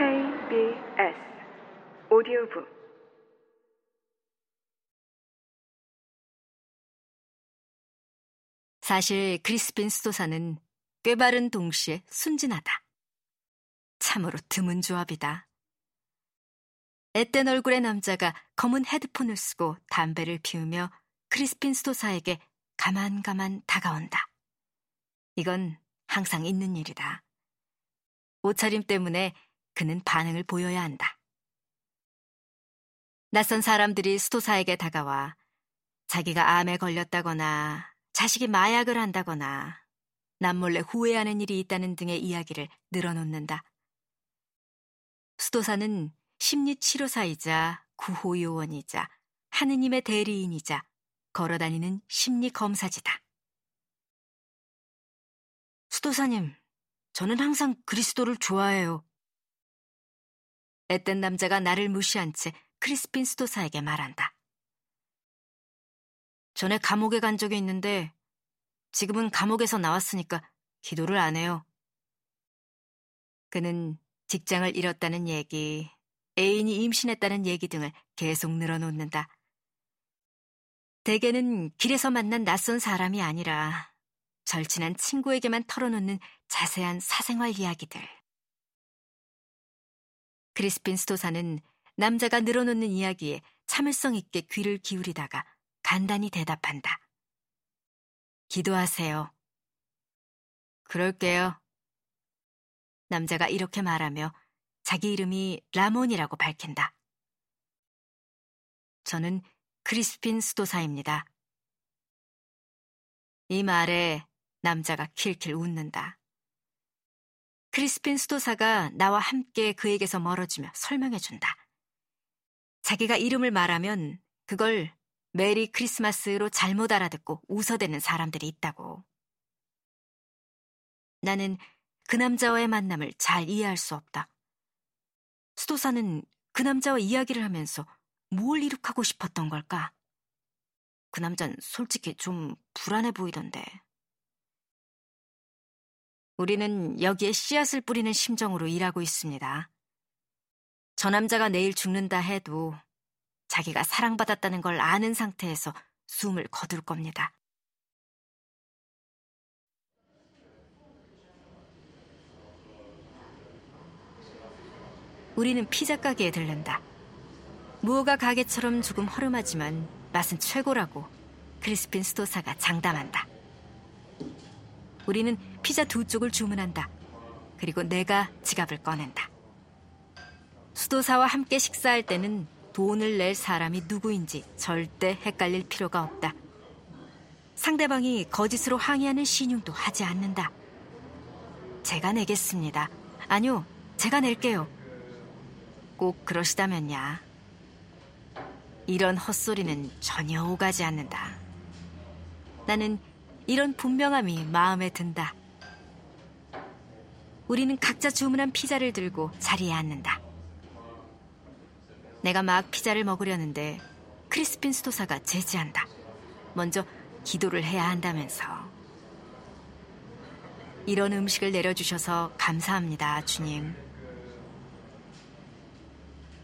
KBS 오디오북 사실 크리스핀 수도사는 꾀바른 동시에 순진하다. 참으로 드문 조합이다. 앳된 얼굴의 남자가 검은 헤드폰을 쓰고 담배를 피우며 크리스핀 수도사에게 가만가만 다가온다. 이건 항상 있는 일이다. 옷차림 때문에 그는 반응을 보여야 한다. 낯선 사람들이 수도사에게 다가와 자기가 암에 걸렸다거나 자식이 마약을 한다거나 남몰래 후회하는 일이 있다는 등의 이야기를 늘어놓는다. 수도사는 심리치료사이자 구호요원이자 하느님의 대리인이자 걸어다니는 심리검사지다. 수도사님, 저는 항상 그리스도를 좋아해요. 앳된 남자가 나를 무시한 채 크리스핀 수도사에게 말한다. 전에 감옥에 간 적이 있는데 지금은 감옥에서 나왔으니까 기도를 안 해요. 그는 직장을 잃었다는 얘기, 애인이 임신했다는 얘기 등을 계속 늘어놓는다. 대개는 길에서 만난 낯선 사람이 아니라 절친한 친구에게만 털어놓는 자세한 사생활 이야기들. 크리스핀 수도사는 남자가 늘어놓는 이야기에 참을성 있게 귀를 기울이다가 간단히 대답한다. 기도하세요. 그럴게요. 남자가 이렇게 말하며 자기 이름이 라몬이라고 밝힌다. 저는 크리스핀 수도사입니다. 이 말에 남자가 킬킬 웃는다. 크리스핀 수도사가 나와 함께 그에게서 멀어지며 설명해준다. 자기가 이름을 말하면 그걸 메리 크리스마스로 잘못 알아듣고 웃어대는 사람들이 있다고. 나는 그 남자와의 만남을 잘 이해할 수 없다. 수도사는 그 남자와 이야기를 하면서 뭘 이룩하고 싶었던 걸까? 그 남자는 솔직히 좀 불안해 보이던데. 우리는 여기에 씨앗을 뿌리는 심정으로 일하고 있습니다. 저 남자가 내일 죽는다 해도 자기가 사랑받았다는 걸 아는 상태에서 숨을 거둘 겁니다. 우리는 피자 가게에 들른다. 무허가 가게처럼 조금 허름하지만 맛은 최고라고 크리스핀 수도사가 장담한다. 우리는 피자 2쪽을 주문한다. 그리고 내가 지갑을 꺼낸다. 수도사와 함께 식사할 때는 돈을 낼 사람이 누구인지 절대 헷갈릴 필요가 없다. 상대방이 거짓으로 항의하는 신용도 하지 않는다. 제가 내겠습니다. 아니요, 제가 낼게요. 꼭 그러시다면야. 이런 헛소리는 전혀 오가지 않는다. 나는 이런 분명함이 마음에 든다. 우리는 각자 주문한 피자를 들고 자리에 앉는다. 내가 막 피자를 먹으려는데 크리스핀 수도사가 제지한다. 먼저 기도를 해야 한다면서. 이런 음식을 내려주셔서 감사합니다, 주님.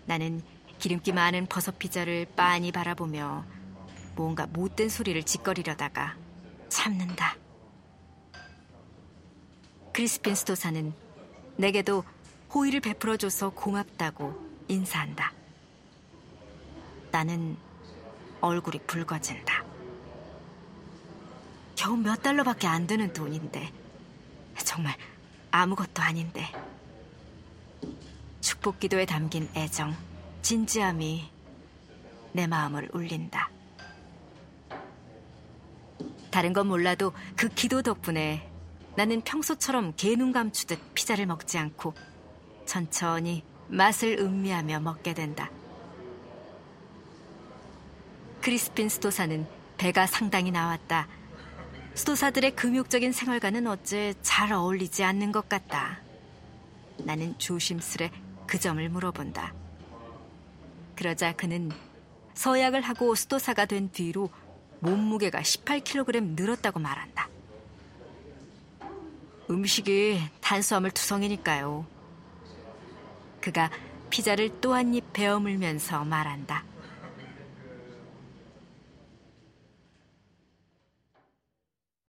나는 기름기 많은 버섯 피자를 빤히 바라보며 뭔가 못된 소리를 짓거리려다가 참는다. 크리스핀 수도사는 내게도 호의를 베풀어줘서 고맙다고 인사한다. 나는 얼굴이 붉어진다. 겨우 몇 달러밖에 안 되는 돈인데 정말 아무것도 아닌데 축복기도에 담긴 애정, 진지함이 내 마음을 울린다. 다른 건 몰라도 그 기도 덕분에 나는 평소처럼 개눈 감추듯 피자를 먹지 않고 천천히 맛을 음미하며 먹게 된다. 크리스핀 수도사는 배가 상당히 나왔다. 수도사들의 금욕적인 생활과는 어째 잘 어울리지 않는 것 같다. 나는 조심스레 그 점을 물어본다. 그러자 그는 서약을 하고 수도사가 된 뒤로 몸무게가 18kg 늘었다고 말한다. 음식이 탄수화물 투성이니까요. 그가 피자를 또 한 입 베어물면서 말한다.